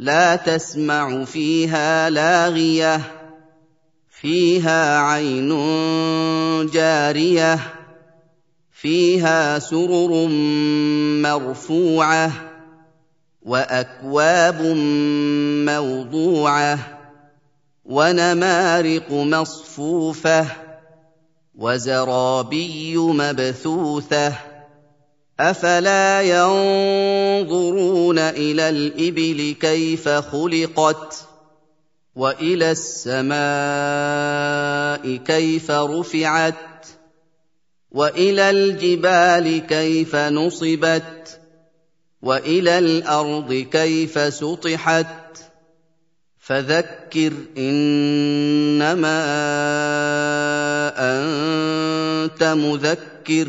لا تسمع فيها لاغية فيها عين جارية فيها سرر مرفوعة وأكواب موضوعة ونمارق مصفوفة وزرابي مبثوثة أفلا ينظرون إلى الإبل كيف خلقت وإلى السماء كيف رفعت وإلى الجبال كيف نصبت وإلى الأرض كيف سطحت فذكر إنما أنت مذكر